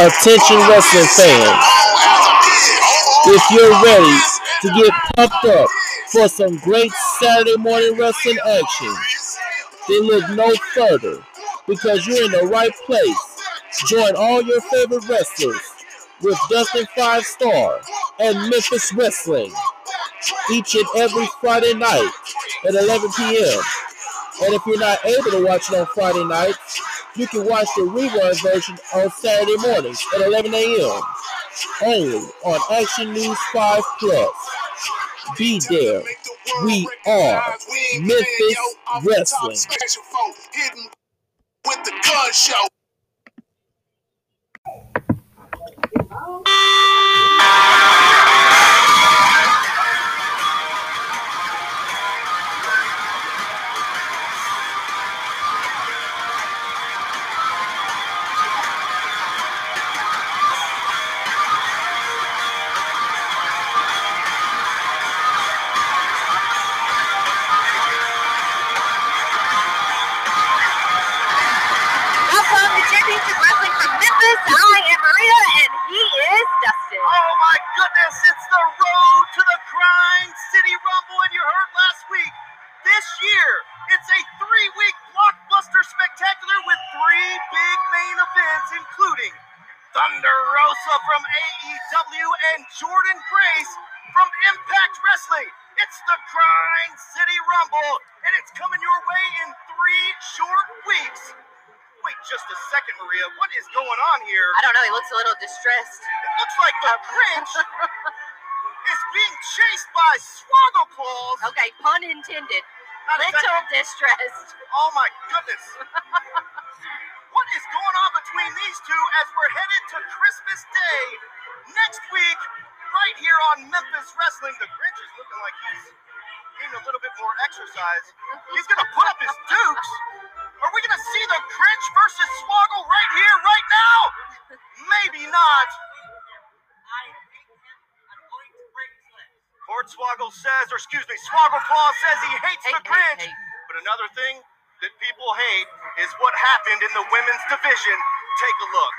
Attention wrestling fans, if you're ready to get pumped up for some great Saturday morning wrestling action, then look no further because you're in the right place. Join all your favorite wrestlers with Dustin 5 Star and Memphis Wrestling each and every Friday night at 11 p.m. And if you're not able to watch it on Friday night, you can watch the rerun version on Saturday mornings at 11 a.m. only on Action News 5 Plus. Be there. We are Memphis Wrestling. Thunder Rosa from AEW and Jordan Grace from Impact Wrestling. It's the Grind City Rumble, and it's coming your way in 3 short weeks. Wait just a second, Maria. What is going on here? I don't know. He looks a little distressed. It looks like the Grinch is being chased by swoggle claws. Okay, pun intended. Not exactly distressed. Oh, my goodness. What is going on between these two as we're headed to Christmas Day next week right here on Memphis Wrestling? The Grinch is looking like he's needing a little bit more exercise. He's going to put up his dukes. Are we going to see the Grinch versus Swoggle right here, right now? Maybe not. I hate him. I'm going to break his legs. Lord Swoggle says, or excuse me, Swoggleclaw says he hates the Grinch. But another thing that people hate is what happened in the women's division. Take a look.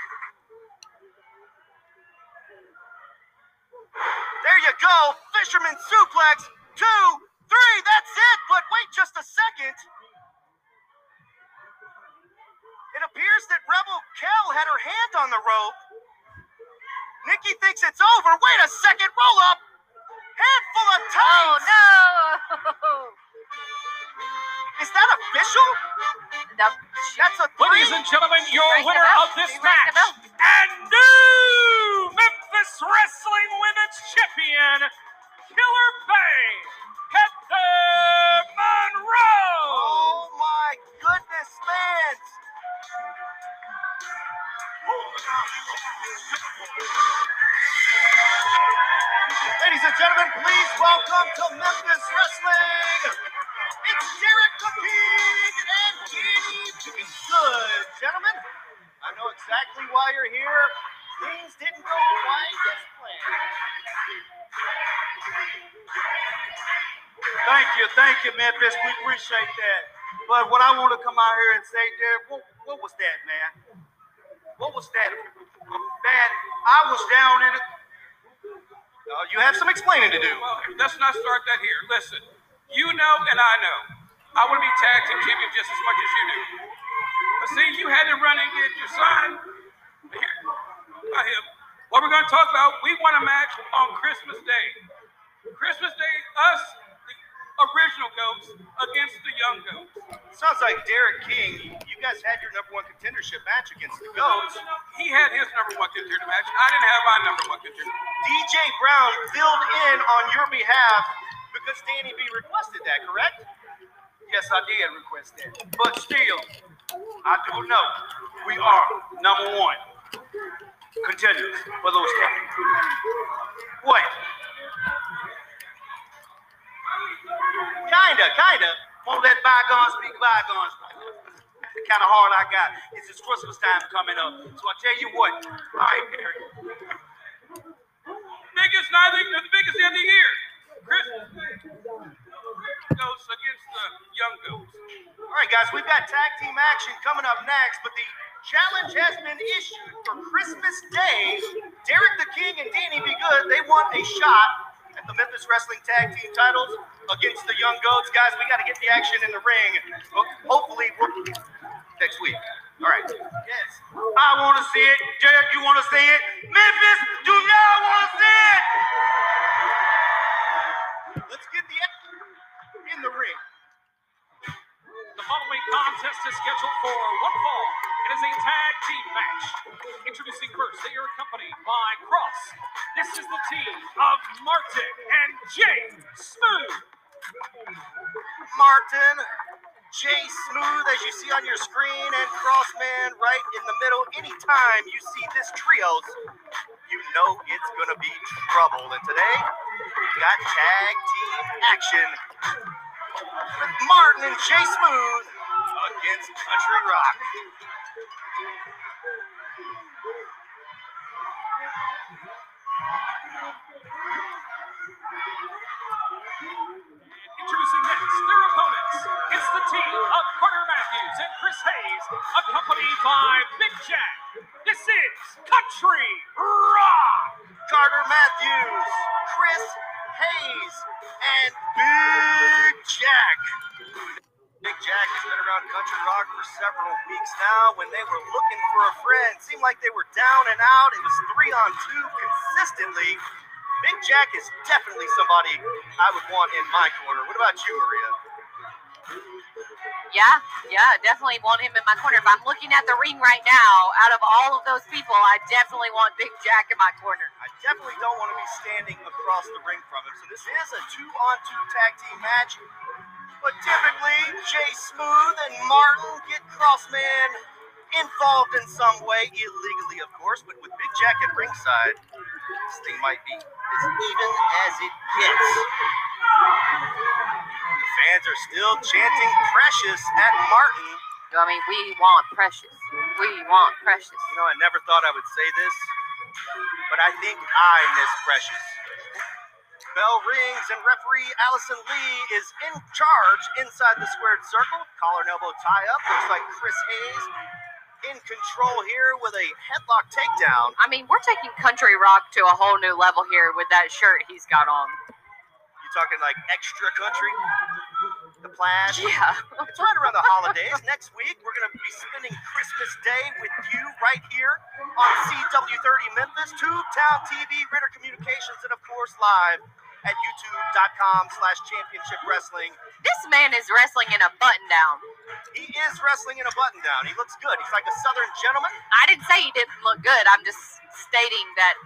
There you go. Fisherman suplex. 2, 3. That's it. But wait just a second. It appears that Rebel Kell had her hand on the rope. Nikki thinks it's over. Wait a second. Roll up. Handful of tights. Oh, no. Is that official? No. That's a 3. Ladies and gentlemen, your winner of this match and new Memphis Wrestling Women's Champion, Killer Bay, Heather Monroe. Oh my goodness, man! Ladies and gentlemen, please welcome to Memphis Wrestling. It's Derek King and Danny B. Good, gentlemen. I know exactly why you're here. Things didn't go quite as planned. Thank you, Memphis. We appreciate that. But what I want to come out here and say, Derek, what was that, man? What was that? Man, I was down in a... you have some explaining to do. Let's not start that here. Listen. You know and I know. I want to be tagged to Jimmy just as much as you do. But see, you had to run and get your son. What we're going to talk about, we want a match on Christmas Day. Christmas Day, us, the original Goats, against the Young Goats. Sounds like Derek King. You guys had your number one contendership match against the Goats. He had his number one contender match. I didn't have my number one contender. DJ Brown filled in on your behalf. Because Danny B requested that, correct? Yes, I did request that. But still, I do know we are #1 contenders for those guys. What? Kinda. Won't let bygones be bygones. The kind of hard I got. It's just Christmas time coming up. So I tell you what, I ain't married. The biggest end of the year. Christmas Goats against the Young Goats. All right, guys, we've got tag team action coming up next, but the Challenge has been issued for Christmas Day. Derek the King and Danny B. Good, they want a shot at the Memphis Wrestling Tag Team titles against the Young Goats. Guys, we got to get the action in the ring. Hopefully next week. All right. Yes. I want to see it. Derek, you want to see it? Memphis, do y'all want to see it? Let's get the action in the ring. The following contest is scheduled for one fall. It is a tag team match. Introducing first, they are accompanied by Cross. This is the team of Martin and Jay Smooth. Martin, Jay Smooth, as you see on your screen, and Crossman right in the middle. Anytime you see this trios, you know it's going to be trouble. And today, we got tag team action with Martin and Jay Smooth against Country Rock. Introducing next their opponents, it's the team of Carter Matthews and Chris Hayes, accompanied by Big Jack. This is Country Rock. Carter Matthews, Chris Hayes, and Big Jack. Big Jack has been around Country Rock for several weeks now. When they were looking for a friend, seemed like they were down and out. It was 3-on-2 consistently. Big Jack is definitely somebody I would want in my corner. What about you, Maria? Yeah, definitely want him in my corner. If I'm looking at the ring right now, out of all of those people, I definitely want Big Jack in my corner. I definitely don't want to be standing across the ring from him. So this is a 2-on-2 tag team match. But typically, Jay Smooth and Martin get Crossman involved in some way, illegally, of course. But with Big Jack at ringside, this thing might be as even as it gets. Fans are still chanting Precious at Martin. I mean, we want Precious. We want Precious. You know, I never thought I would say this, but I think I miss Precious. Bell rings and referee Allison Lee is in charge inside the squared circle. Collar and elbow tie up. Looks like Chris Hayes in control here with a headlock takedown. I mean, we're taking Country Rock to a whole new level here with that shirt he's got on. Talking like extra country, the plan. Yeah. It's right around the holidays. Next week, we're going to be spending Christmas Day with you right here on CW30 Memphis, Tubetown TV, Ritter Communications, and of course, live at youtube.com/championshipwrestling. This man is wrestling in a button down. He is wrestling in a button down. He looks good. He's like a Southern gentleman. I didn't say he didn't look good. I'm just stating that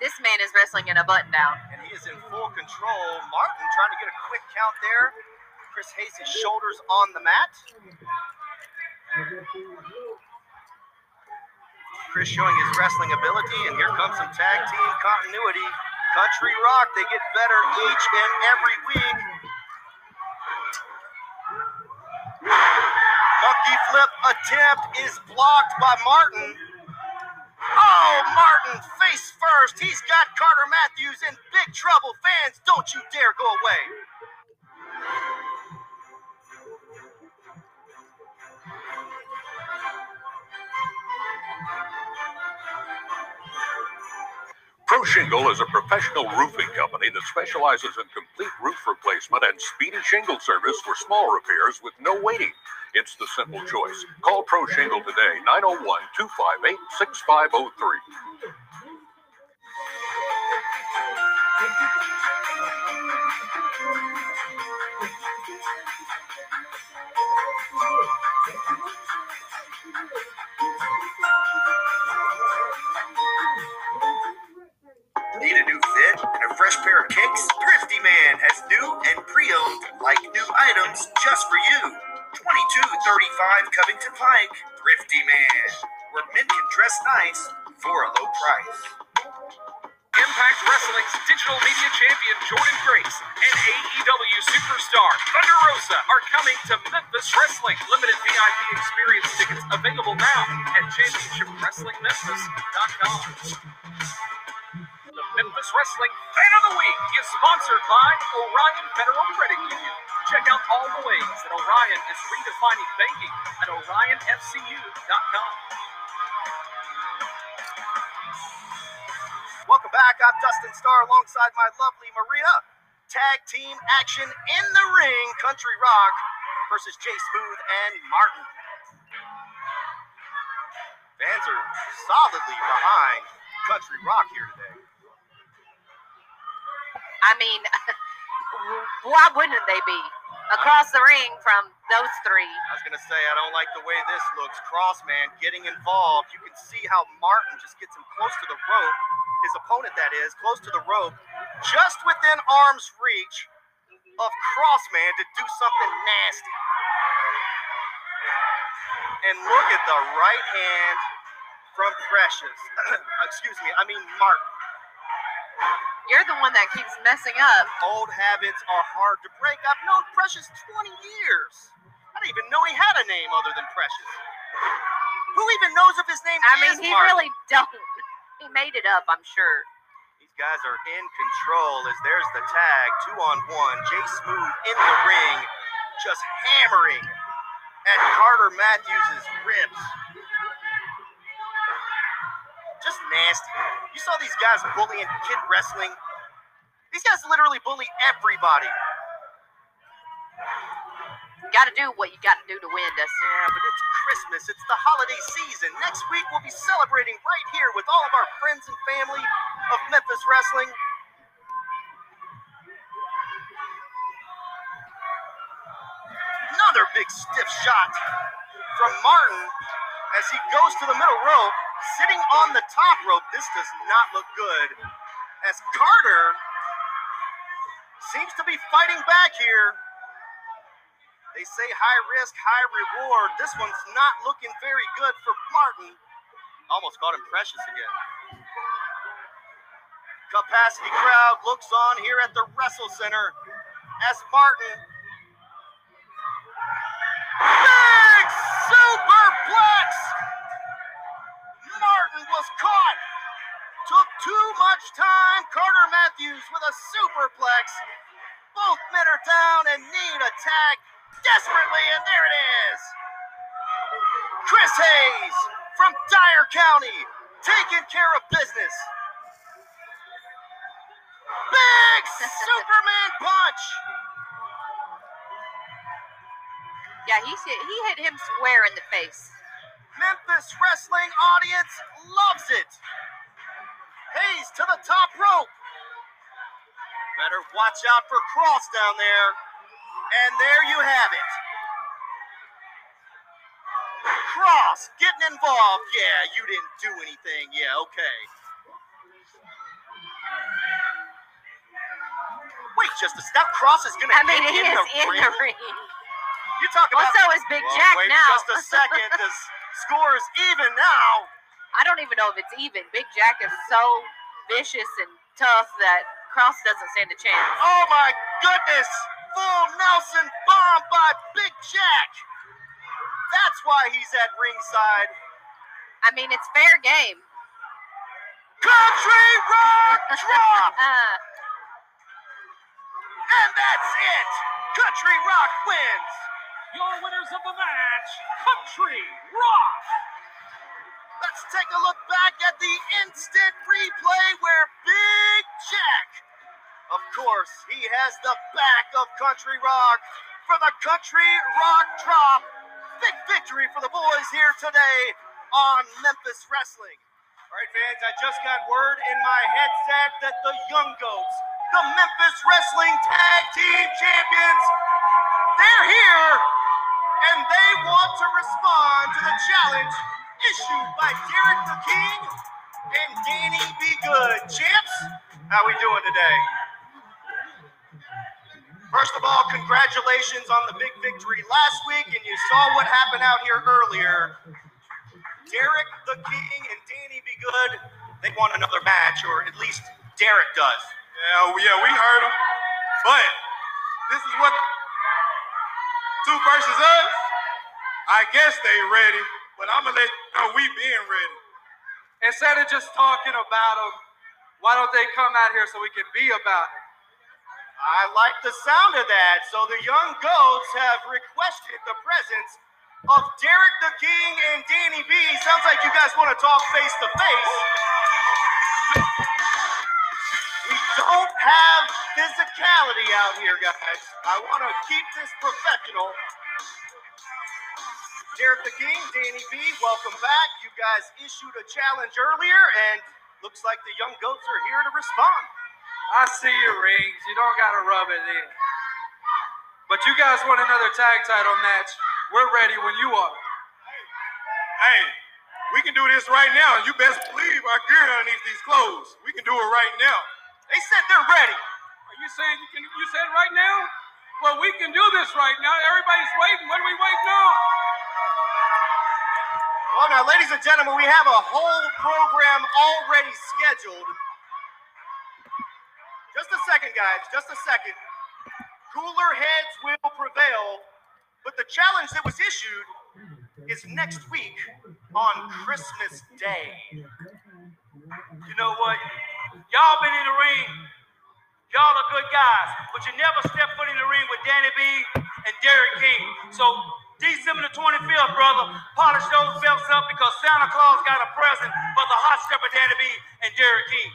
this man is wrestling in a button-down. And he is in full control. Martin trying to get a quick count there. Chris Hayes' shoulders on the mat. Chris showing his wrestling ability, and here comes some tag team continuity. Country Rock, they get better each and every week. Monkey flip attempt is blocked by Martin. Oh, Martin, face first. He's got Carter Matthews in big trouble. Fans, don't you dare go away. Pro Shingle is a professional roofing company that specializes in complete roof replacement and speedy shingle service for small repairs with no waiting. It's the simple choice. Call Pro Shingle today, 901-258-6503. Need a new fit and a fresh pair of kicks? Thrifty Man has new and pre-owned like-new items just for you. 2235 Covington Pike, Thrifty Man, where men can dress nice for a low price. Impact Wrestling's digital media champion Jordan Grace and AEW superstar Thunder Rosa are coming to Memphis Wrestling. Limited VIP experience tickets available now at ChampionshipWrestlingMemphis.com. The Memphis Wrestling Fan of the Week is sponsored by Orion Federal Credit Union. Check out all the ways that Orion is redefining banking at orionfcu.com. Welcome back. I'm Dustin Starr alongside my lovely Maria. Tag team action in the ring. Country Rock versus Jay Smooth and Martin. Fans are solidly behind Country Rock here today. I mean, why wouldn't they be? Across the ring from those three. I was going to say, I don't like the way this looks. Crossman getting involved. You can see how Martin just gets him close to the rope. His opponent, that is, close to the rope. Just within arm's reach of Crossman to do something nasty. And look at the right hand from Precious. Excuse me, I mean Martin. You're the one that keeps messing up. Old habits are hard to break. I've known Precious 20 years. I didn't even know he had a name other than Precious. Who even knows if his name is Martin? I mean, he really don't. He made it up, I'm sure. These guys are in control as there's the tag. 2-on-1. Jay Smooth in the ring, just hammering at Carter Matthews' ribs. Just nasty. You saw these guys bullying kid wrestling. These guys literally bully everybody. You gotta do what you gotta do to win, Dustin. Yeah, but it's Christmas. It's the holiday season. Next week we'll be celebrating right here with all of our friends and family of Memphis Wrestling. Another big stiff shot from Martin as he goes to the middle rope. Sitting on the top rope, this does not look good, as Carter seems to be fighting back here. They say high risk, high reward. This one's not looking very good for Martin. Almost caught him Precious again. Capacity crowd looks on here at the Wrestle Center as Martin. Big superplex! Was caught, took too much time. Carter Matthews with a superplex. Both men are down and need a tag desperately, and there it is. Chris Hayes from Dyer County taking care of business. Big Superman punch. Yeah, he hit him square in the face. Memphis Wrestling audience loves it. Hayes to the top rope. Better watch out for Cross down there. And there you have it. Cross getting involved. Yeah, you didn't do anything. Yeah, okay. Wait just a step. Cross is going to get in the ring. You talk about... Also is Big Jack wait now. Wait just a second. This... Score is even now. I don't even know if it's even. Big Jack is so vicious and tough that Cross doesn't stand a chance. Oh, my goodness. Full Nelson bomb by Big Jack. That's why he's at ringside. I mean, it's fair game. Country Rock drop. And that's it. Country Rock wins. Your winners of the match, Country Rock. Let's take a look back at the instant replay where Big Jack, of course, he has the back of Country Rock for the Country Rock drop. Big victory for the boys here today on Memphis Wrestling. All right, fans, I just got word in my headset that the Young Goats, the Memphis Wrestling Tag Team Champions, they're here. And they want to respond to the challenge issued by Derek King and Danny B. Good. Champs, how we doing today? First of all, congratulations on the big victory last week, and you saw what happened out here earlier. Derek King and Danny B. Good, they want another match, or at least Derek does. Yeah, we heard them. But this is what... Two versus us, I guess they ready, but I'm going to let you know we being ready. Instead of just talking about them, why don't they come out here so we can be about it? I like the sound of that. So the Young Goats have requested the presence of Derek the King and Danny B. Sounds like you guys want to talk face to face. We don't have physicality out here, guys. I want to keep this professional. Derek the King, Danny B, welcome back. You guys issued a challenge earlier, and looks like the Young Goats are here to respond. I see your rings. You don't got to rub it in. But you guys want another tag title match. We're ready when you are. Hey, we can do this right now. You best believe our gear underneath these clothes. We can do it right now. They said they're ready. Are you saying you can? You said right now? Well, we can do this right now. Everybody's waiting. What are we waiting on? Well, now, ladies and gentlemen, we have a whole program already scheduled. Just a second, guys. Just a second. Cooler heads will prevail, but the challenge that was issued is next week on Christmas Day. You know what? Y'all been in the ring. Y'all are good guys, but you never step foot in the ring with Danny B and Derek King. So December the 25th, brother, polish those belts up because Santa Claus got a present for the hot stepper Danny B and Derek King.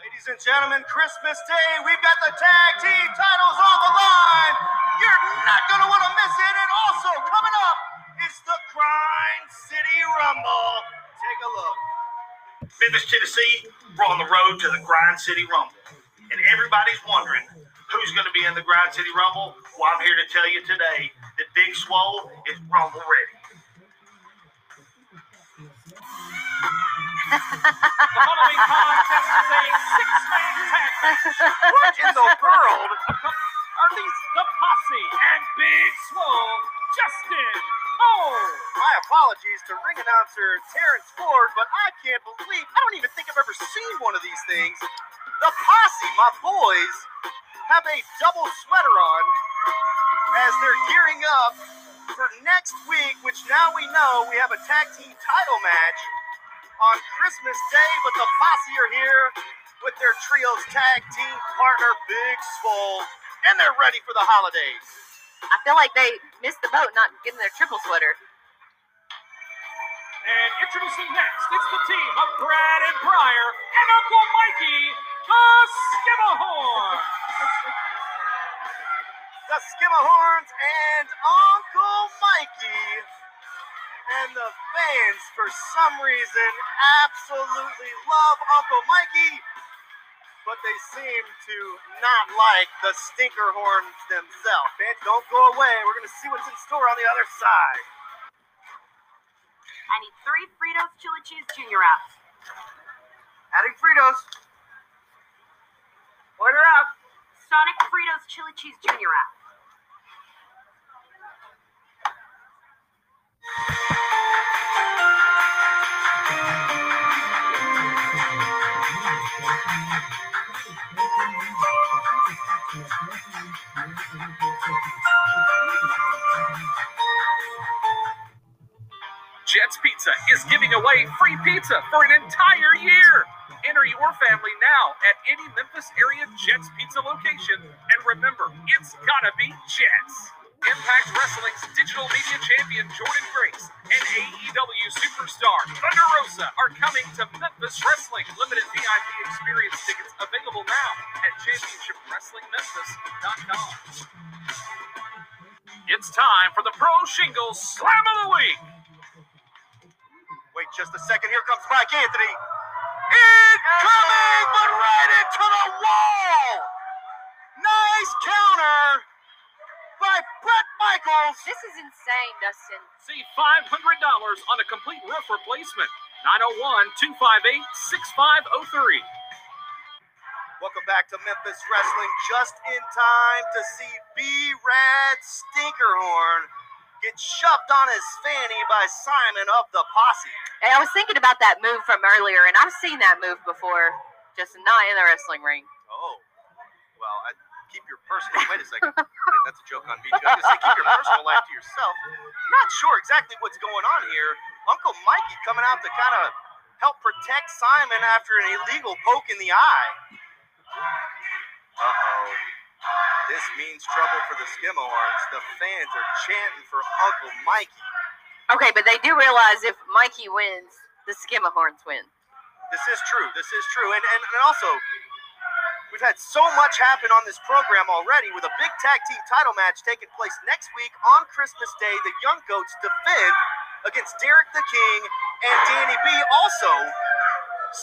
Ladies and gentlemen, Christmas Day, we've got the tag team titles on the line. You're not going to want to miss it. And also coming up is the Grind City Rumble. Take a look. Memphis, Tennessee, we're on the road to the Grind City Rumble. And everybody's wondering who's going to be in the Grind City Rumble. Well, I'm here to tell you today that Big Swole is Rumble ready. The following contest is a six-man tag match. What in the world are these? The Posse and Big Swole, Justin. Oh, my apologies to ring announcer Terrence Ford, but I can't believe, I don't even think I've ever seen one of these things. The Posse, my boys, have a double sweater on as they're gearing up for next week, which now we know we have a tag team title match on Christmas Day, but the Posse are here with their trio's tag team partner, Big Swole, and they're ready for the holidays. I feel like they missed the boat not getting their triple sweater. And introducing next, it's the team of Brad and Briar and Uncle Mikey, the Skimmerhorns. The Skimmerhorns and Uncle Mikey. And the fans, for some reason, absolutely love Uncle Mikey, but they seem to not like the Stinkerhorns themselves. Fans, don't go away. We're going to see what's in store on the other side. I need 3 Fritos Chili Cheese Junior Wraps. Adding Fritos. Order up. Sonic Fritos Chili Cheese Junior Wrap. Jets Pizza is giving away free pizza for an entire year. Enter your family now at any Memphis area Jets Pizza location. And remember, it's gotta be Jets. Impact Wrestling's digital media champion Jordan Grace and AEW superstar Thunder Rosa are coming to Memphis Wrestling. Limited VIP experience tickets available now at ChampionshipWrestlingMemphis.com. It's time for the Pro Shingle Slam of the Week. Wait just a second. Here comes Mike Anthony. Incoming, but right into the wall. Nice counter by Brett Michaels. This is insane, Dustin. See $500 on a complete roof replacement. 901-258-6503. Welcome back to Memphis Wrestling. Just in time to see B-Rad Stinkerhorn get shoved on his fanny by Simon of the Posse. Hey, I was thinking about that move from earlier, and I've seen that move before, just not in the wrestling ring. Oh, well, keep your personal, wait a second, wait, that's a joke on me. I was going to say, keep your personal life to yourself. Not sure exactly what's going on here. Uncle Mikey coming out to kind of help protect Simon after an illegal poke in the eye. Uh-oh. This means trouble for the Skimmerhorns. The fans are chanting for Uncle Mikey. Okay, but they do realize if Mikey wins, the Skimmerhorns win. This is true. This is true. And also, we've had so much happen on this program already with a big tag team title match taking place next week on Christmas Day. The Young Goats defend against Derek the King and Danny B. Also,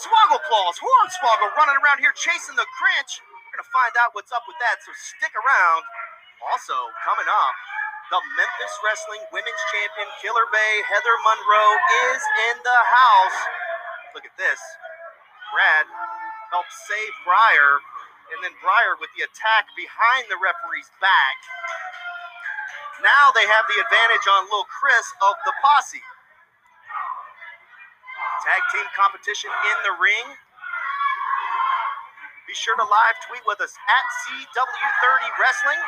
Swaggleclaws, Hornswoggle running around here chasing the Grinch. We're going to find out what's up with that, so stick around. Also, coming up, the Memphis Wrestling Women's Champion Killer Bay Heather Monroe is in the house. Look at this. Brad helps save Briar, and then Briar with the attack behind the referee's back. Now they have the advantage on Lil' Chris of the posse. Tag team competition in the ring. Be sure to live tweet with us at CW30 Wrestling.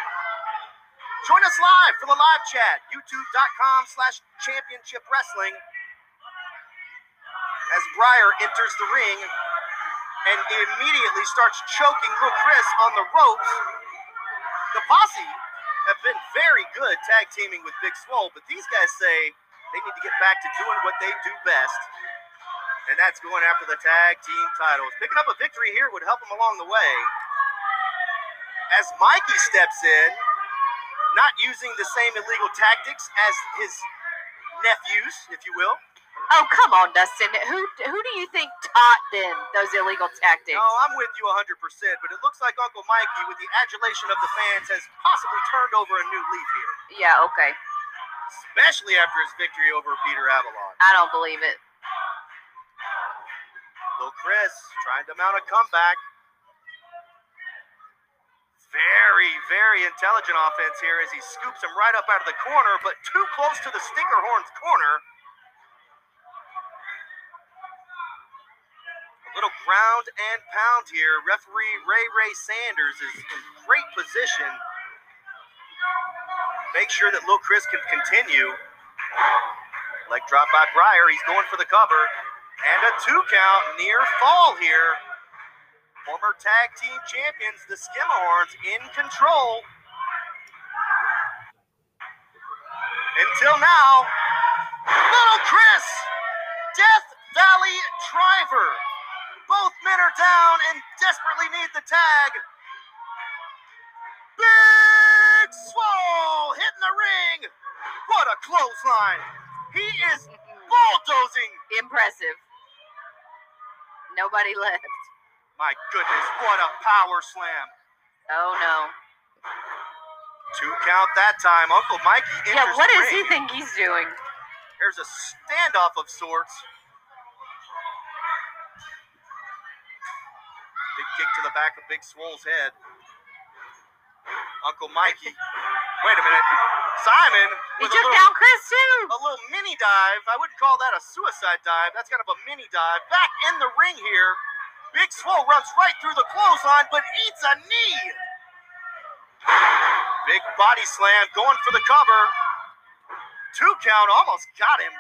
Join us live for the live chat, youtube.com/championshipwrestling. As Briar enters the ring and immediately starts choking Lil' Chris on the ropes. The posse have been very good tag teaming with Big Swole, but these guys say they need to get back to doing what they do best, and that's going after the tag team titles. Picking up a victory here would help them along the way. As Mikey steps in, not using the same illegal tactics as his nephews, if you will. Oh, come on, Dustin. Who do you think taught them those illegal tactics? No, I'm with you 100%, but it looks like Uncle Mikey, with the adulation of the fans, has possibly turned over a new leaf here. Yeah, okay. Especially after his victory over Peter Avalon. I don't believe it. Lil' Chris trying to mount a comeback. Very, very intelligent offense here as he scoops him right up out of the corner, but too close to the Stinkerhorn's corner. Little ground and pound here. Referee Ray Sanders is in great position. Make sure that Lil' Chris can continue. Leg drop by Briar. He's going for the cover. And a two count, near fall here. Former tag team champions, the Skimmerhorns, in control. Until now, Lil' Chris, Death Valley Driver. Both men are down and desperately need the tag. Big Swole hitting the ring. What a clothesline. He is bulldozing. Impressive. Nobody left. My goodness, what a power slam. Oh, no. Two count that time. Uncle Mikey enters the ring. Yeah, what does he think he's doing? There's a standoff of sorts. Big kick to the back of Big Swole's head. Uncle Mikey. Wait a minute. Simon. He took down Chris, too. A little mini dive. I wouldn't call that a suicide dive. That's kind of a mini dive. Back in the ring here. Big Swole runs right through the clothesline, but eats a knee. Big body slam going for the cover. Two count. Almost got him.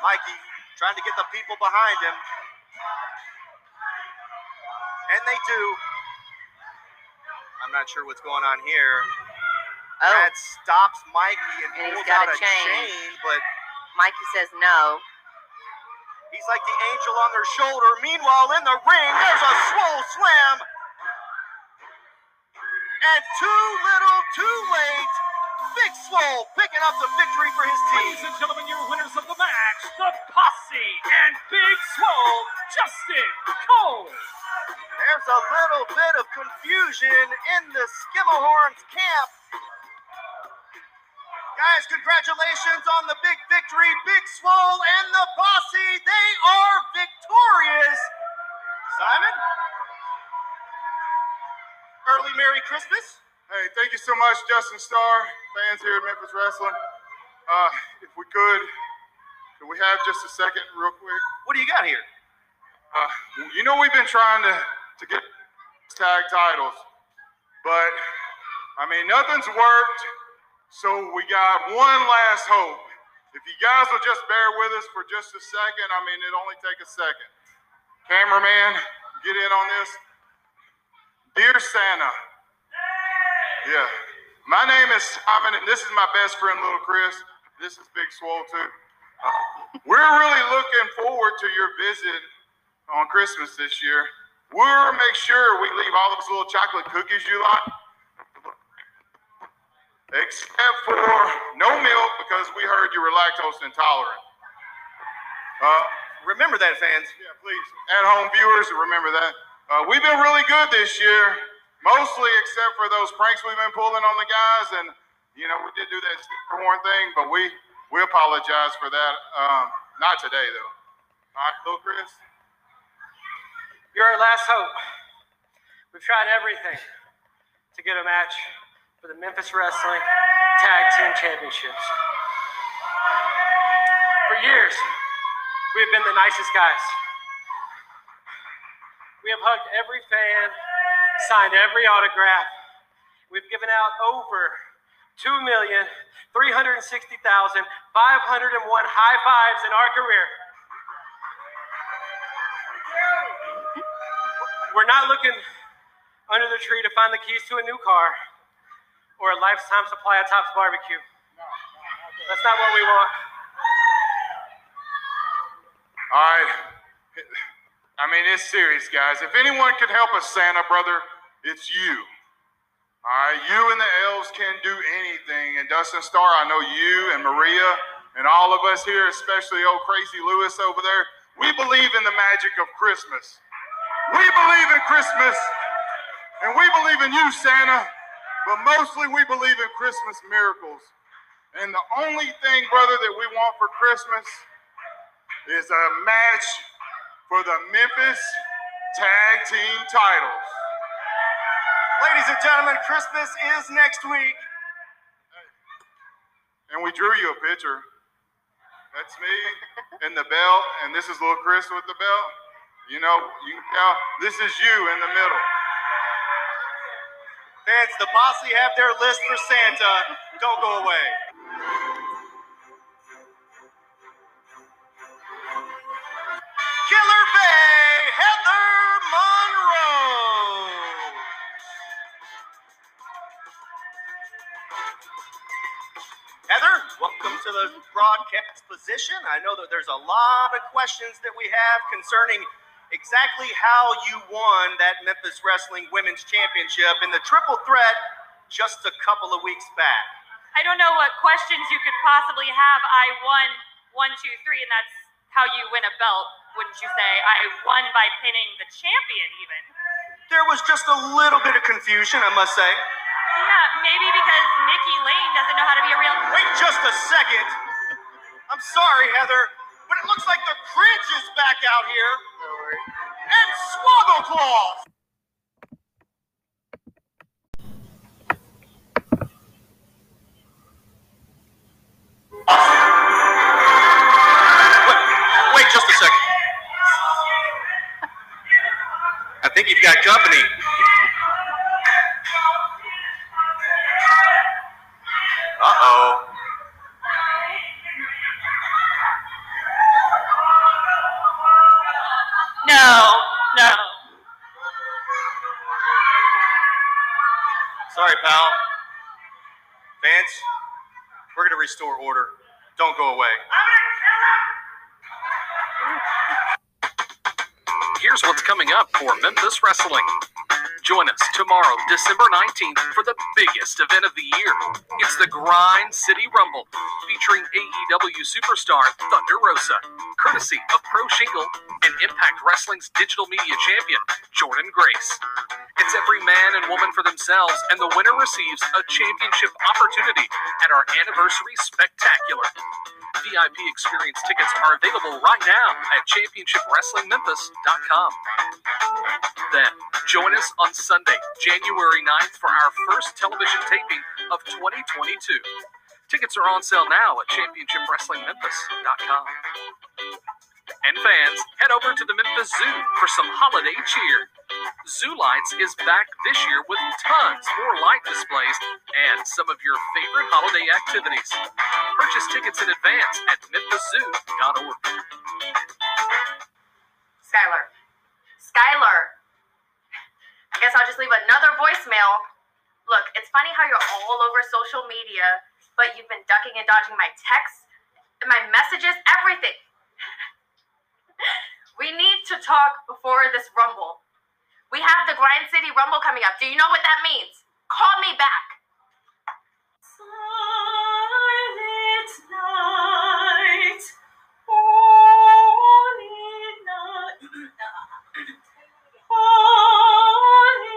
Mikey trying to get the people behind him. And they do. I'm not sure what's going on here. Oh. Brad stops Mikey and pulls out a chain, but Mikey says no. He's like the angel on their shoulder. Meanwhile, in the ring, there's a Swole slam. And too little, too late. Big Swole picking up the victory for his team. Ladies and gentlemen, your winners of the match, the Posse and Big Swole, Justin Cole. There's a little bit of confusion in the Skimmerhorns camp. Guys, congratulations on the big victory. Big Swole and the Posse, they are victorious. Simon? Early Merry Christmas. Hey, thank you so much, Justin Starr, fans here at Memphis Wrestling. If we could we have just a second real quick? What do you got here? You know we've been trying to get tag titles, but, I mean, nothing's worked, so we got one last hope. If you guys will just bear with us for just a second, I mean, it'd only take a second. Cameraman, get in on this. Dear Santa, yeah, my name is Simon, and this is my best friend, Lil' Chris. This is Big Swole, too. We're really looking forward to your visit on Christmas this year. We'll make sure we leave all those little chocolate cookies you like, except for no milk, because we heard you were lactose intolerant. Remember that, fans. Yeah, please. At-home viewers, remember that. We've been really good this year, mostly except for those pranks we've been pulling on the guys, and you know we did do that sticker horn thing, but we apologize for that. Not today though. All right, Lil' Chris, you're our last hope. We've tried everything to get a match for the Memphis Wrestling Tag Team Championships. For years, we've been the nicest guys. We have hugged every fan, signed every autograph. We've given out over 2,360,501 high fives in our career. We're not looking under the tree to find the keys to a new car or a lifetime supply of Topps Barbecue. That's not what we want. All right. I mean, it's serious, guys. If anyone can help us, Santa, brother, it's you. All right, you and the elves can do anything. And Dustin Star, I know you and Maria and all of us here, especially old Crazy Lewis over there, we believe in the magic of Christmas. We believe in Christmas, and we believe in you, Santa, but mostly we believe in Christmas miracles. And the only thing, brother, that we want for Christmas is a match for the Memphis Tag Team titles. Ladies and gentlemen, Christmas is next week. And we drew you a picture. That's me and the belt, and this is Lil' Chris with the belt. You know, you can tell this is you in the middle. Fans, the posse have their list for Santa. Don't go away. Welcome to the broadcast position. I know that there's a lot of questions that we have concerning exactly how you won that Memphis Wrestling Women's Championship in the triple threat just a couple of weeks back. I don't know what questions you could possibly have. I won 1, 2, 3, and that's how you win a belt, wouldn't you say? I won by pinning the champion even. There was just a little bit of confusion, I must say. Yeah, maybe because Nikki Lane doesn't know how to be a real... Wait just a second. I'm sorry, Heather, but it looks like the cringe is back out here. Don't worry. And Swaggleclaws. Wait just a second. I think you've got company. Uh-oh. No. Sorry, pal. Vance, we're going to restore order. Don't go away. I'm going to kill him! Here's what's coming up for Memphis Wrestling. Join us tomorrow, December 19th, for the biggest event of the year. It's the Grind City Rumble, featuring AEW superstar Thunder Rosa, courtesy of Pro Shingle and Impact Wrestling's digital media champion, Jordan Grace. It's every man and woman for themselves, and the winner receives a championship opportunity at our anniversary spectacular. VIP experience tickets are available right now at ChampionshipWrestlingMemphis.com. Then, join us on Sunday, January 9th, for our first television taping of 2022. Tickets are on sale now at ChampionshipWrestlingMemphis.com. And fans, head over to the Memphis Zoo for some holiday cheer. Zoo Lights is back this year with tons more light displays and some of your favorite holiday activities. Purchase tickets in advance at MemphisZoo.org. Skylar. I guess I'll just leave another voicemail. Look, it's funny how you're all over social media, but you've been ducking and dodging my texts, my messages, everything. We need to talk before this Rumble. We have the Grind City Rumble coming up. Do you know what that means? Call me back. Silent night, holy night, holy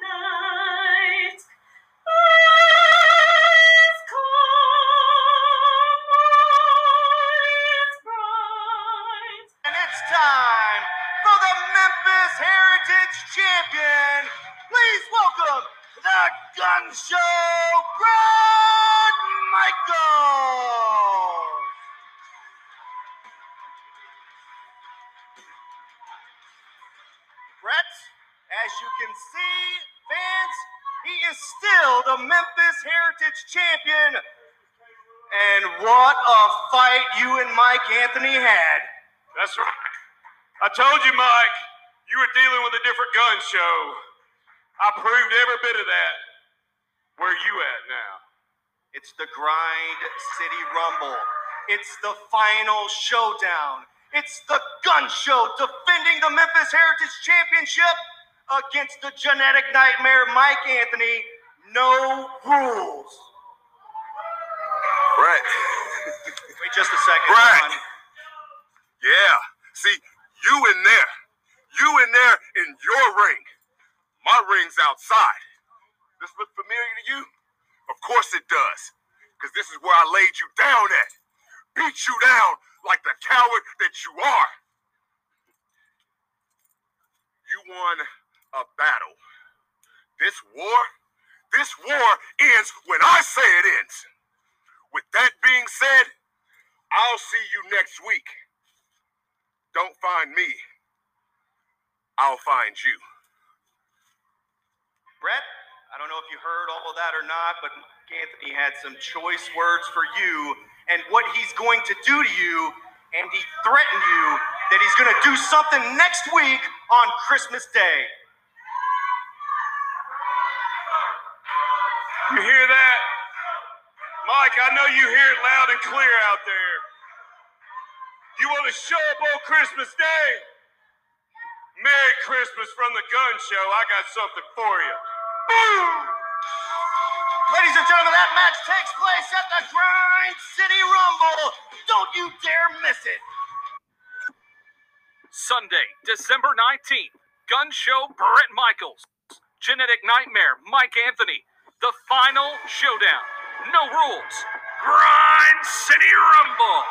night, let's come, it's bright. And it's time for the Memphis Heritage Champion. Please welcome the Gun Show, Brad Michaels! Brett, as you can see, fans, he is still the Memphis Heritage Champion. And what a fight you and Mike Anthony had. That's right. I told you, Mike, you were dealing with a different gun show. I proved every bit of that. Where are you at now? It's the Grind City Rumble. It's the final showdown. It's the Gun Show defending the Memphis Heritage Championship against the genetic nightmare, Mike Anthony. No rules. Brett. Wait just a second. Brett. Yeah. See, you in there in your ring. My ring's outside. This look familiar to you? Of course it does, because this is where I laid you down at. Beat you down like the coward that you are. You won a battle. This war ends when I say it ends. With that being said, I'll see you next week. Don't find me. I'll find you. Brett, I don't know if you heard all of that or not, but Mike Anthony had some choice words for you and what he's going to do to you, and he threatened you that he's going to do something next week on Christmas Day. You hear that? Mike, I know you hear it loud and clear out there. You want to show up on Christmas Day? Merry Christmas from the Gun Show. I got something for you. Boom! Ladies and gentlemen, that match takes place at the Grind City Rumble. Don't you dare miss it. Sunday, December 19th, Gun Show Brett Michaels. Genetic Nightmare, Mike Anthony. The final showdown. No rules. Grind City Rumble.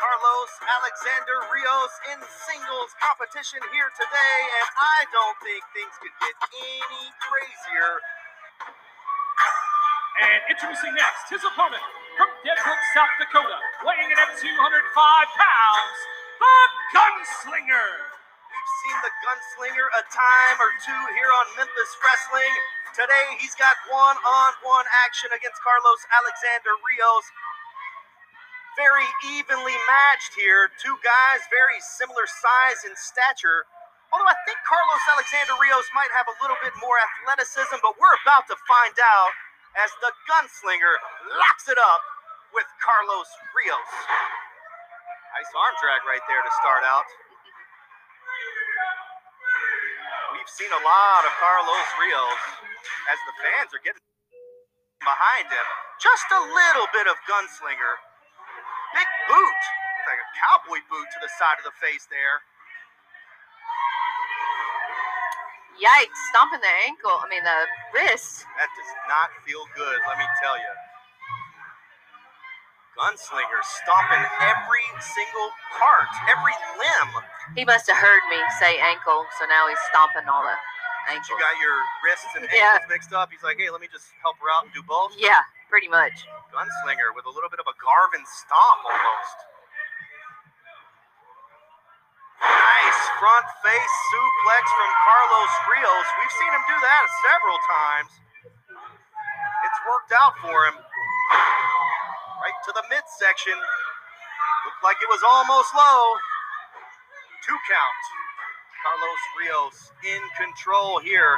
Carlos Alexander Rios in singles competition here today, and I don't think things could get any crazier. And introducing next, his opponent from Deadwood, South Dakota, weighing in at 205 pounds, the Gunslinger. We've seen the Gunslinger a time or two here on Memphis Wrestling. Today, he's got one-on-one action against Carlos Alexander Rios. Very evenly matched here. Two guys, very similar size and stature. Although I think Carlos Alexander Rios might have a little bit more athleticism, but we're about to find out as the Gunslinger locks it up with Carlos Rios. Nice arm drag right there to start out. We've seen a lot of Carlos Rios as the fans are getting behind him. Just a little bit of Gunslinger. Big boot, like a cowboy boot to the side of the face there. Yikes, stomping the ankle, I mean the wrist. That does not feel good, let me tell you. Gunslinger stomping every single part, every limb. He must have heard me say ankle, so now he's stomping all the ankles. You got your wrists and ankles mixed up. He's like, hey, let me just help her out and do both. Yeah. Pretty much. Gunslinger with a little bit of a Garvin stomp almost. Nice front face suplex from Carlos Rios. We've seen him do that several times. It's worked out for him. Right to the midsection. Looked like it was almost low. two count. Carlos Rios in control here.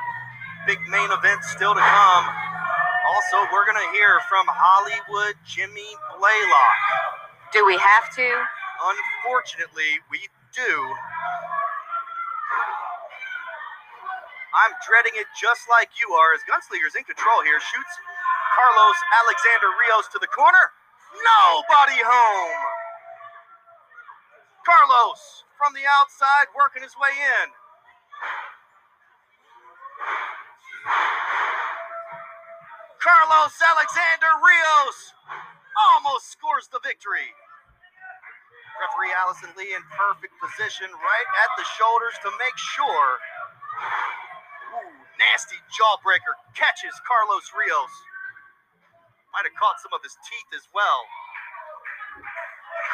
Big main event still to come. Also, we're going to hear from Hollywood Jimmy Blaylock. Do we have to? Unfortunately, we do. I'm dreading it just like you are, as Gunslinger's in control here. Shoots Carlos Alexander Rios to the corner. Nobody home. Carlos from the outside working his way in. Carlos Alexander Rios almost scores the victory. Referee Allison Lee in perfect position right at the shoulders to make sure. Ooh, nasty jawbreaker catches Carlos Rios. Might have caught some of his teeth as well.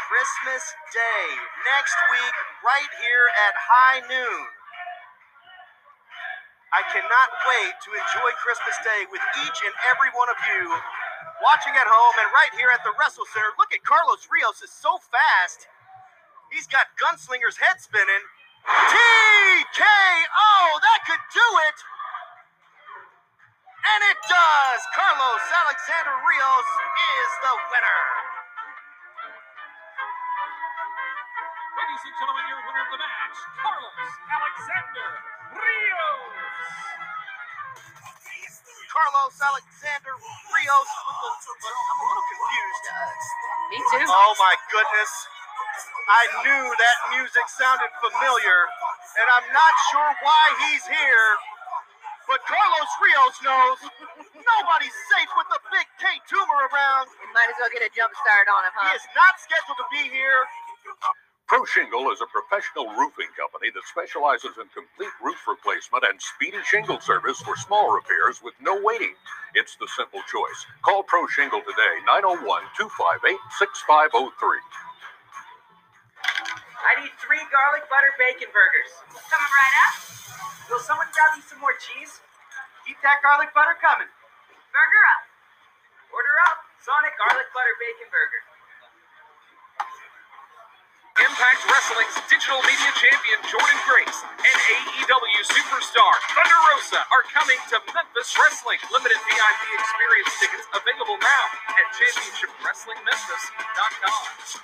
Christmas Day next week right here at high noon. I cannot wait to enjoy Christmas Day with each and every one of you watching at home and right here at the Wrestle Center. Look at Carlos Rios is so fast. He's got Gunslinger's head spinning. TKO, that could do it. And it does. Carlos Alexander Rios is the winner. Ladies and gentlemen, your winner of the match, Carlos Alexander Rios. Carlos Alexander Rios with the I'm a little confused. Me too. Oh my goodness. I knew that music sounded familiar, and I'm not sure why he's here, but Carlos Rios knows nobody's safe with the big K-Tumor around. You might as well get a jump start on him, huh? He is not scheduled to be here. Pro Shingle is a professional roofing company that specializes in complete roof replacement and speedy shingle service for small repairs with no waiting. It's the simple choice. Call Pro Shingle today, 901-258-6503. I need 3 garlic butter bacon burgers. Coming right up. Will someone grab me some more cheese? Keep that garlic butter coming. Burger up. Order up. Sonic garlic butter bacon burger. Impact Wrestling's digital media champion Jordan Grace and AEW superstar Thunder Rosa are coming to Memphis Wrestling. Limited VIP experience tickets available now at ChampionshipWrestlingMemphis.com.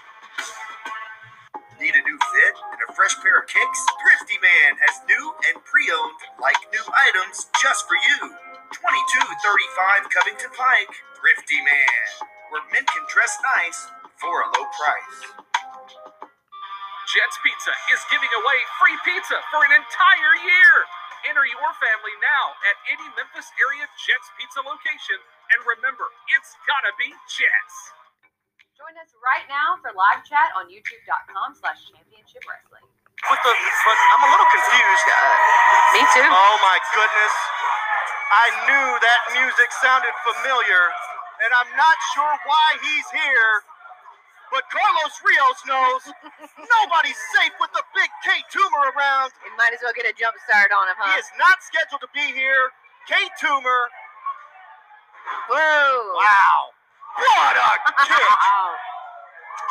Need a new fit and a fresh pair of kicks? Thrifty Man has new and pre-owned like-new items just for you. 2235 Covington Pike, Thrifty Man, where men can dress nice for a low price. Jets Pizza is giving away free pizza for an entire year. Enter your family now at any Memphis area Jets Pizza location. And remember, it's gotta be Jets. Join us right now for live chat on youtube.com/championshipwrestling. But I'm a little confused. Me too. Oh my goodness. I knew that music sounded familiar, and I'm not sure why he's here. But Carlos Rios knows nobody's safe with the big K-Tumor around. You might as well get a jump start on him, huh? He is not scheduled to be here. K-Tumor. Whoa. Wow. What a kick.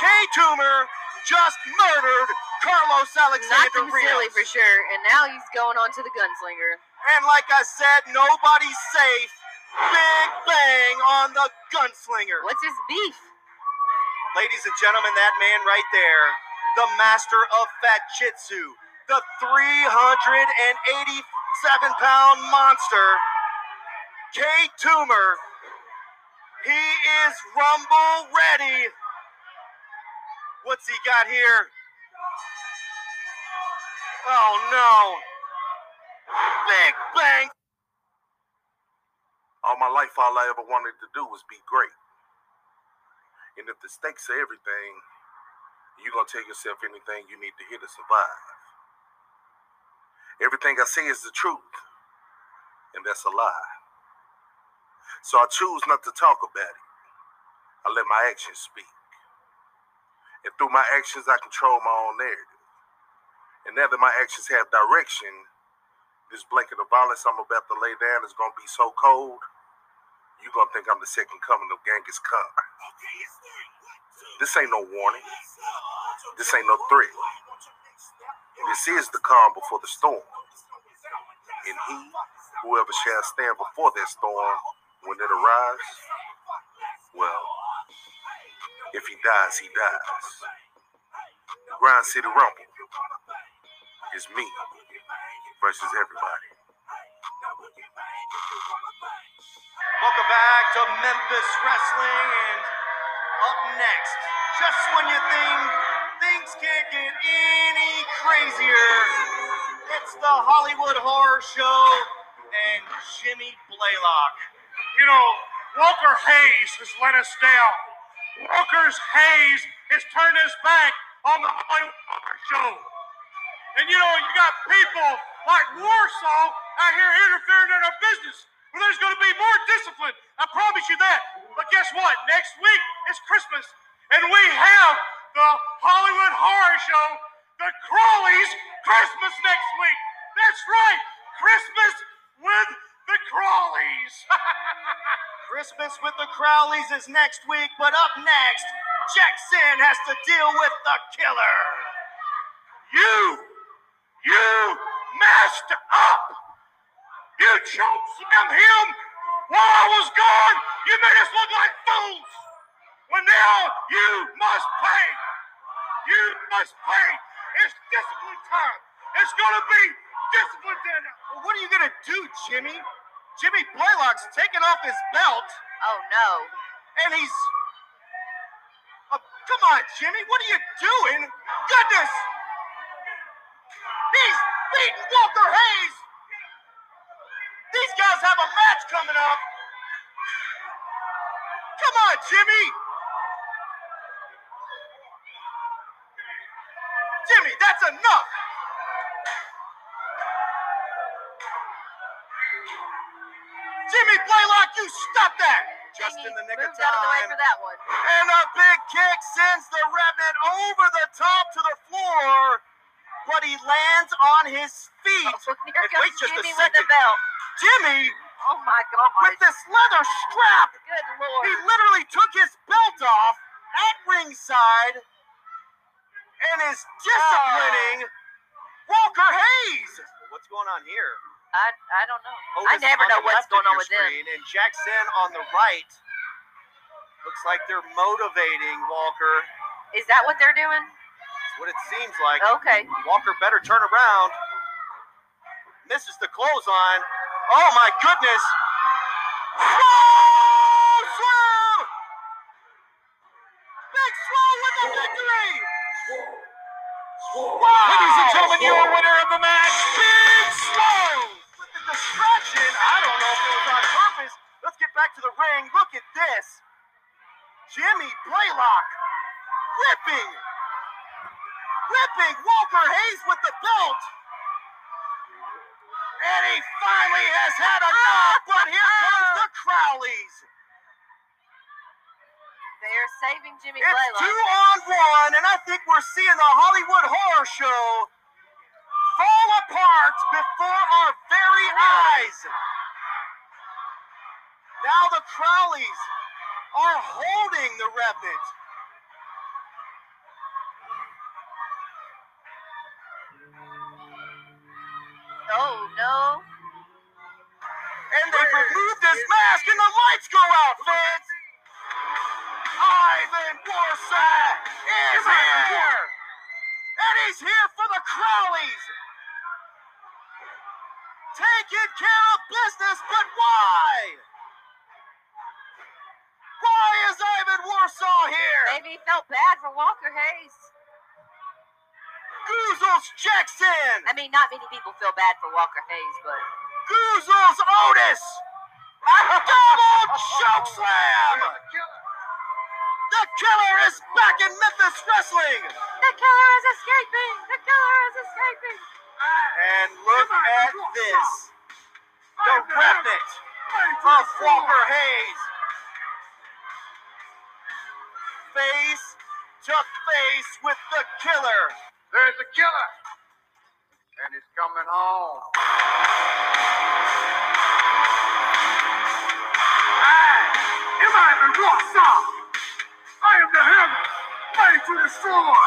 K-Tumor just murdered Carlos Alexander Rios. Nothing silly for sure. And now he's going on to the Gunslinger. And like I said, nobody's safe. Big bang on the Gunslinger. What's his beef? Ladies and gentlemen, that man right there, the master of Fat Jitsu, the 387-pound monster, K-Tumor. He is Rumble ready. What's he got here? Oh, no. Big bang. All my life, all I ever wanted to do was be great. And if the stakes are everything, you're going to tell yourself anything you need to hear to survive. Everything I say is the truth, and that's a lie. So I choose not to talk about it. I let my actions speak. And through my actions, I control my own narrative. And now that my actions have direction, this blanket of violence I'm about to lay down is going to be so cold, you're going to think I'm the second coming of Genghis Khan. This ain't no warning. This ain't no threat. This is the calm before the storm. And he, whoever shall stand before that storm, when it arrives, well, if he dies, he dies. Grind City Rumble is me versus everybody. Welcome back to Memphis Wrestling, and up next, just when you think things can't get any crazier, it's the Hollywood Horror Show and Jimmy Blaylock. You know, Walker Hayes has let us down. Walker Hayes has turned his back on the Hollywood Horror Show. And you know, you got people like Warsaw out here interfering in our business. Well, there's going to be more discipline. I promise you that. But guess what? Next week is Christmas, and we have the Hollywood Horror Show, the Crawleys, Christmas next week. That's right. Christmas with the Crawleys. Christmas with the Crawleys is next week, but up next, Jackson has to deal with the killer. You messed up. You choked him while I was gone. You made us look like fools. Well, now you must pay. You must pay. It's discipline time. It's going to be discipline dinner. Well, what are you going to do, Jimmy? Jimmy Blaylock's taking off his belt. Oh, no. And he's... Oh, come on, Jimmy. What are you doing? Goodness. He's beating Walker Hayes. These guys have a match coming up. Come on, Jimmy. Jimmy, that's enough. Jimmy Blaylock, you stop that. Just in the nick of time. Out of the way for that one. And a big kick sends the Revenant over the top to the floor, but he lands on his feet. Oh, here comes Jimmy with the belt. Jimmy, oh my God! With this leather strap, good Lord, he literally took his belt off at ringside and is disciplining Walker Hayes. What's going on here? I don't know. Otis, I never know what's going on with them. And Jackson on the right, looks like they're motivating Walker. Is that what they're doing? That's what it seems like. Okay. Walker better turn around. Misses the clothesline. Oh, my goodness. Whoa, Swole! Big Swole with the victory! Wow. Ladies and gentlemen, your winner of the match, Big Swole! With the distraction, I don't know if it was on purpose. Let's get back to the ring. Look at this. Jimmy Blaylock ripping Walker Hayes with the belt. And he finally has had enough, but here comes the Crawleys. They are saving Jimmy Blaylock. It's 2-on-1, and I think we're seeing the Hollywood Horror Show fall apart before our very eyes. Now the Crawleys are holding the Revenant. Oh, no. And they remove this mask and the lights go out, fans. Ivan Warsaw is here. And he's here for the Crawleys. Taking care of business, but why? Why is Ivan Warsaw here? Maybe he felt bad for Walker Hayes. Goozles Jackson! I mean, not many people feel bad for Walker Hayes, but... Goozles Otis! A double choke slam! The killer is back in Memphis Wrestling! The killer is escaping! The killer is escaping! And look at this. The remnant of Walker Hayes. Face to face with the killer. There's a killer, and he's coming home. I am Ivan Warsaw. I am the hammer made to destroy.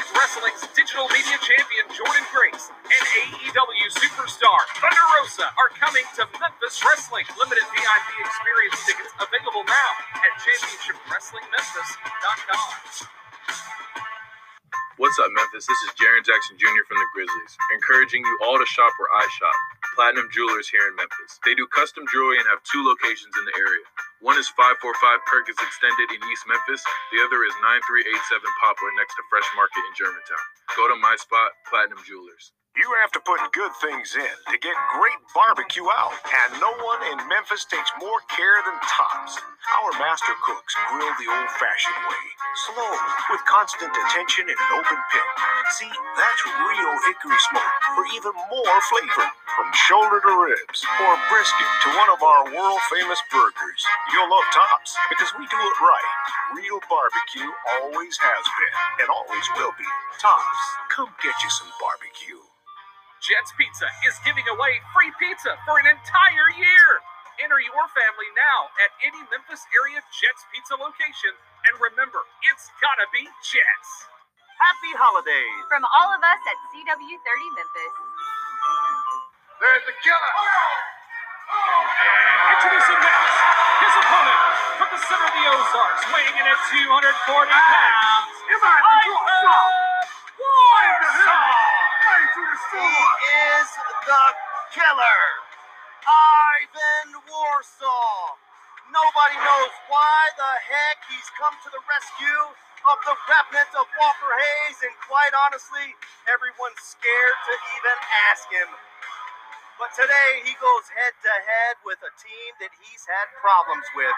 Impact Wrestling's digital media champion Jordan Grace and AEW superstar Thunder Rosa are coming to Memphis Wrestling. Limited VIP experience tickets available now at ChampionshipWrestlingMemphis.com. What's up, Memphis? This is Jaren Jackson Jr. from the Grizzlies, encouraging you all to shop where I shop, Platinum Jewelers here in Memphis. They do custom jewelry and have two locations in the area. One is 545 Perkins Extended in East Memphis. The other is 9387 Poplar next to Fresh Market in Germantown. Go to my spot, Platinum Jewelers. You have to put good things in to get great barbecue out, and no one in Memphis takes more care than Tom's. Our master cooks grill the old-fashioned way, slow, with constant attention in an open pit. See, that's real hickory smoke for even more flavor. From shoulder to ribs, or brisket to one of our world-famous burgers, you'll love Tom's, because we do it right. Real barbecue always has been, and always will be. Tom's, come get you some barbecue. Jets Pizza is giving away free pizza for an entire year. Enter your family now at any Memphis area Jets Pizza location. And remember, it's gotta be Jets. Happy holidays from all of us at CW30 Memphis. There's a killer. Introducing next, his opponent from the center of the Ozarks, weighing in at 240 pounds. Warsaw. He is the killer, Ivan Warsaw. Nobody knows why the heck he's come to the rescue of the remnant of Walker Hayes, and quite honestly, everyone's scared to even ask him. But today, he goes head-to-head with a team that he's had problems with.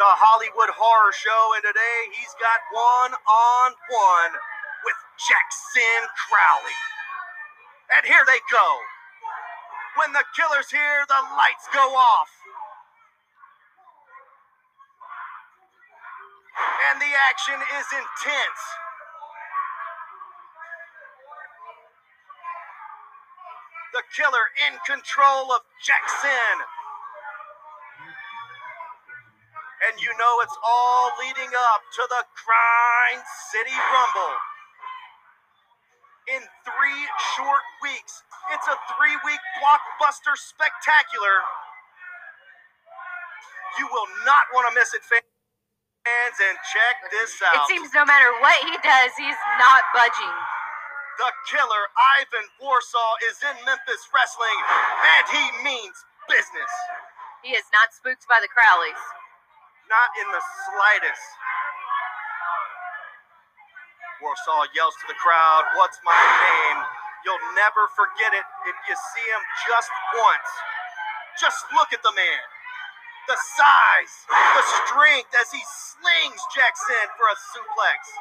The Hollywood Horror Show, and today, he's got one-on-one with Jackson Crowley. And here they go. When the killer's here, the lights go off. And the action is intense. The killer in control of Jackson. And you know it's all leading up to the Grind City Rumble. In 3 short weeks, it's a 3-week blockbuster spectacular. You will not want to miss it, fans, and check this out. It seems no matter what he does, he's not budging. The killer, Ivan Warsaw, is in Memphis Wrestling, and he means business. He is not spooked by the Crowleys. Not in the slightest. Warsaw yells to the crowd, "What's my name?" You'll never forget it if you see him just once. Just look at the man. The size, the strength as he slings Jackson for a suplex.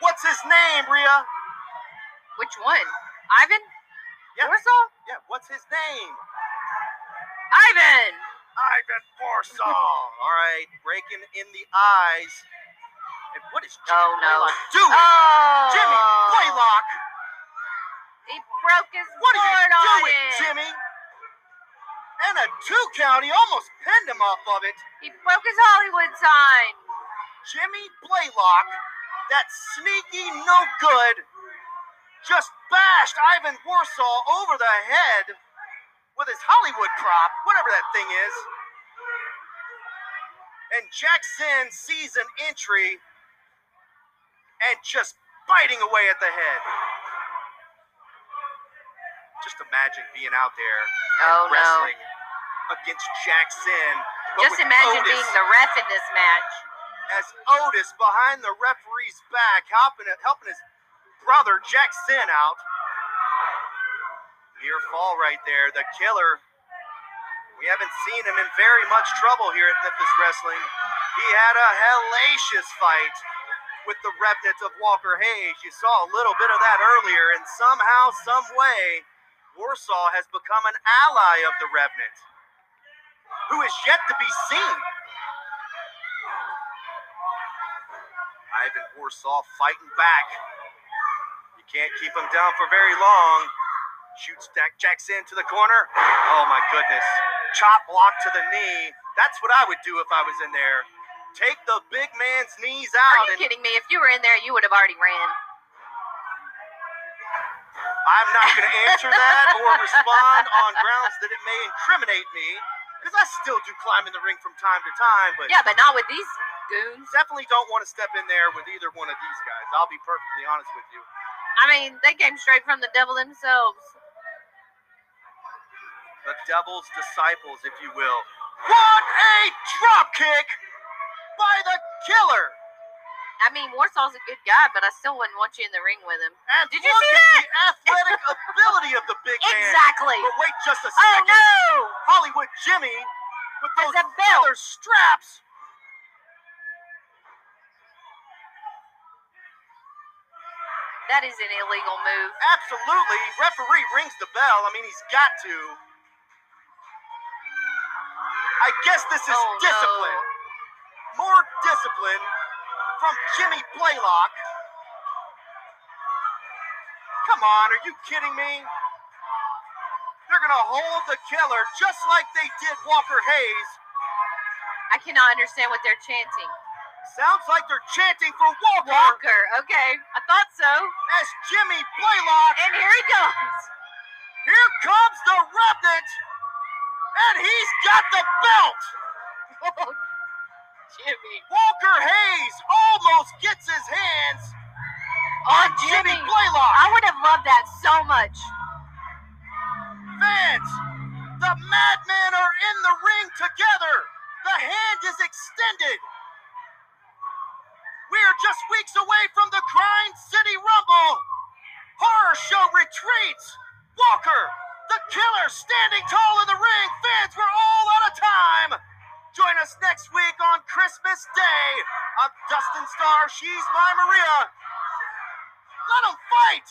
What's his name, Rhea? Which one? Ivan? Yeah. Warsaw? Yeah, what's his name? Ivan! Ivan Warsaw. All right, breaking in the eyes. And what is Jimmy Blaylock doing? Jimmy Blaylock. He broke his horn on it. What are you doing, Jimmy? And a 2 count. He almost pinned him off of it. He broke his Hollywood sign. Jimmy Blaylock, that sneaky no good, just bashed Ivan Warsaw over the head with his Hollywood prop, whatever that thing is. And Jackson sees an entry and just biting away at the head. Just imagine being out there and wrestling against Jackson. Just imagine Otis being the ref in this match. As Otis behind the referee's back, helping his brother Jackson out. Near fall right there. The killer. We haven't seen him in very much trouble here at Memphis Wrestling. He had a hellacious fight with the remnants of Walker Hayes. You saw a little bit of that earlier, and somehow, some way, Warsaw has become an ally of the remnant, who is yet to be seen. Ivan Warsaw fighting back. You can't keep him down for very long. Shoots Jackson to the corner. Oh, my goodness. Chop block to the knee. That's what I would do if I was in there. Take the big man's knees out. Are you kidding me? If you were in there, you would have already ran. I'm not going to answer that or respond on grounds that it may incriminate me, because I still do climb in the ring from time to time. But yeah, but not with these goons. Definitely don't want to step in there with either one of these guys. I'll be perfectly honest with you. I mean, they came straight from the devil themselves. The devil's disciples, if you will. What a drop kick by the killer! I mean, Warsaw's a good guy, but I still wouldn't want you in the ring with him. And did you see that? The athletic ability of the big man. Exactly. But wait just a second. Oh, no! Hollywood Jimmy with those leather straps. That is an illegal move. Absolutely. Referee rings the bell. I mean, he's got to. I guess this is discipline. No. More discipline from Jimmy Blaylock. Come on, are you kidding me? They're going to hold the killer just like they did Walker Hayes. I cannot understand what they're chanting. Sounds like they're chanting for Walker. Walker, okay. I thought so. That's Jimmy Blaylock. And here he comes. Here comes the Revenant. And he's got the belt. Oh, Jimmy. Walker Hayes almost gets his hands on Jimmy Blaylock. I would have loved that so much. Fans, the madmen are in the ring together. The hand is extended. We are just weeks away from the Grind City Rumble. Horror Show retreats. Walker, the killer, standing tall in the ring. Fans, we're all out of time. Join us next week on Christmas Day. I'm Dustin Star. She's my Maria. Let them fight.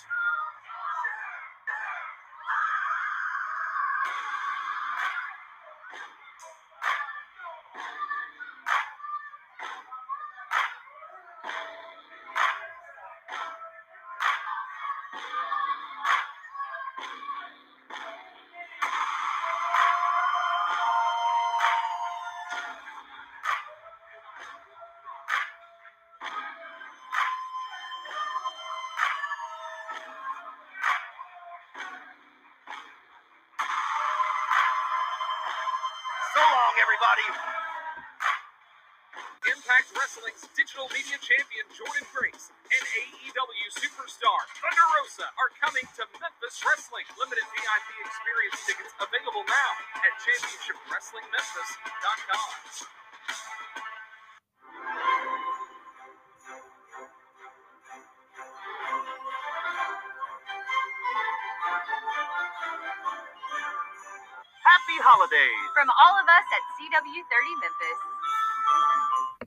Impact Wrestling's digital media champion Jordan Grace and AEW superstar Thunder Rosa are coming to Memphis Wrestling. Limited VIP experience tickets available now at ChampionshipWrestlingMemphis.com. Happy holidays from all of us at CW30 Memphis.